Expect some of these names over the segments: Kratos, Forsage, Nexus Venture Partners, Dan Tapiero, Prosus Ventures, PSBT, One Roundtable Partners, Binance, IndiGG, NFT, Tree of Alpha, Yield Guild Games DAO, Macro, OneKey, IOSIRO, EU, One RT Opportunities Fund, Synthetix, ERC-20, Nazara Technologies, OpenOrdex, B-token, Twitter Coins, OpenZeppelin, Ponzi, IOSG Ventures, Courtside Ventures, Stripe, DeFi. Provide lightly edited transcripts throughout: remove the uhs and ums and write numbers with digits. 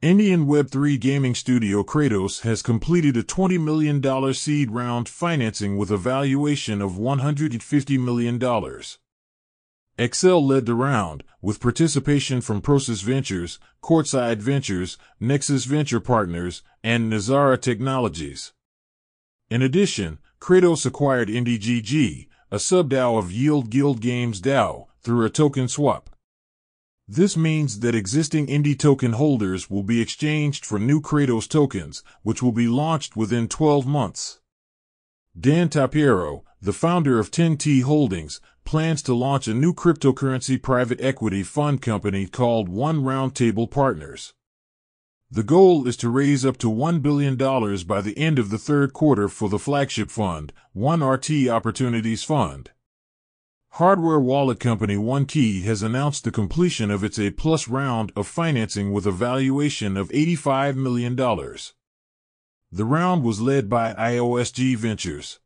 Indian Web3 gaming studio Kratos has completed a $20 million seed round financing with a valuation of $150 million. Excel led the round, with participation from Prosus Ventures, Courtside Ventures, Nexus Venture Partners, and Nazara Technologies. In addition, Kratos acquired IndiGG, a subDAO of Yield Guild Games DAO, through a token swap. This means that existing Indie token holders will be exchanged for new Kratos tokens, which will be launched within 12 months. Dan Tapiero, the founder of 10T Holdings, plans to launch a new cryptocurrency private equity fund company called One Roundtable Partners. The goal is to raise up to $1 billion by the end of the third quarter for the flagship fund, One RT Opportunities Fund. Hardware wallet company OneKey has announced the completion of its A+ round of financing with a valuation of $85 million. The round was led by IOSG Ventures.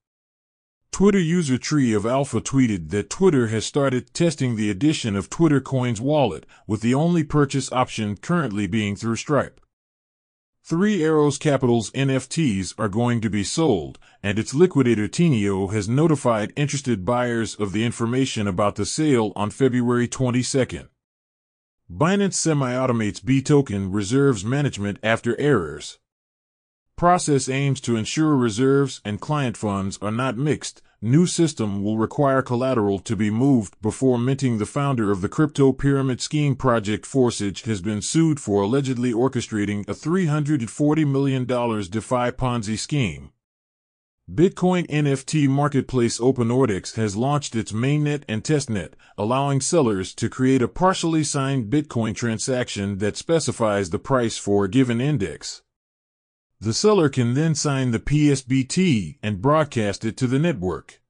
Twitter user Tree of Alpha tweeted that Twitter has started testing the addition of Twitter Coins wallet, with the only purchase option currently being through Stripe. Three Arrows Capital's NFTs are going to be sold, and its liquidator Teneo has notified interested buyers of the information about the sale on February 22. Binance semi-automates B-token reserves management after errors. Process aims to ensure reserves and client funds are not mixed. New system will require collateral to be moved before minting. The founder of the crypto pyramid scheme project Forsage has been sued for allegedly orchestrating a $340 million DeFi Ponzi scheme. Bitcoin NFT marketplace OpenOrdex has launched its mainnet and testnet, allowing sellers to create a partially signed Bitcoin transaction that specifies the price for a given index. The seller can then sign the PSBT and broadcast it to the network.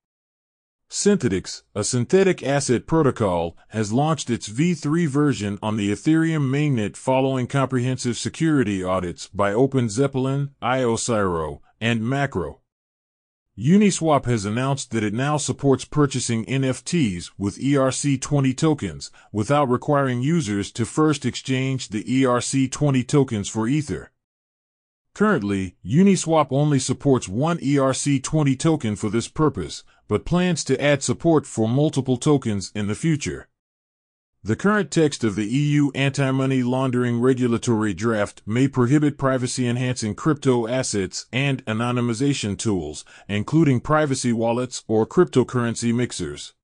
Synthetix, a synthetic asset protocol, has launched its V3 version on the Ethereum mainnet following comprehensive security audits by OpenZeppelin, IOSIRO, and Macro. Uniswap has announced that it now supports purchasing NFTs with ERC-20 tokens without requiring users to first exchange the ERC-20 tokens for Ether. Currently, Uniswap only supports one ERC-20 token for this purpose, but plans to add support for multiple tokens in the future. The current text of the EU anti-money laundering regulatory draft may prohibit privacy-enhancing crypto assets and anonymization tools, including privacy wallets or cryptocurrency mixers.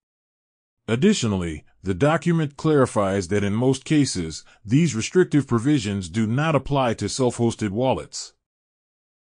Additionally, the document clarifies that in most cases, these restrictive provisions do not apply to self-hosted wallets.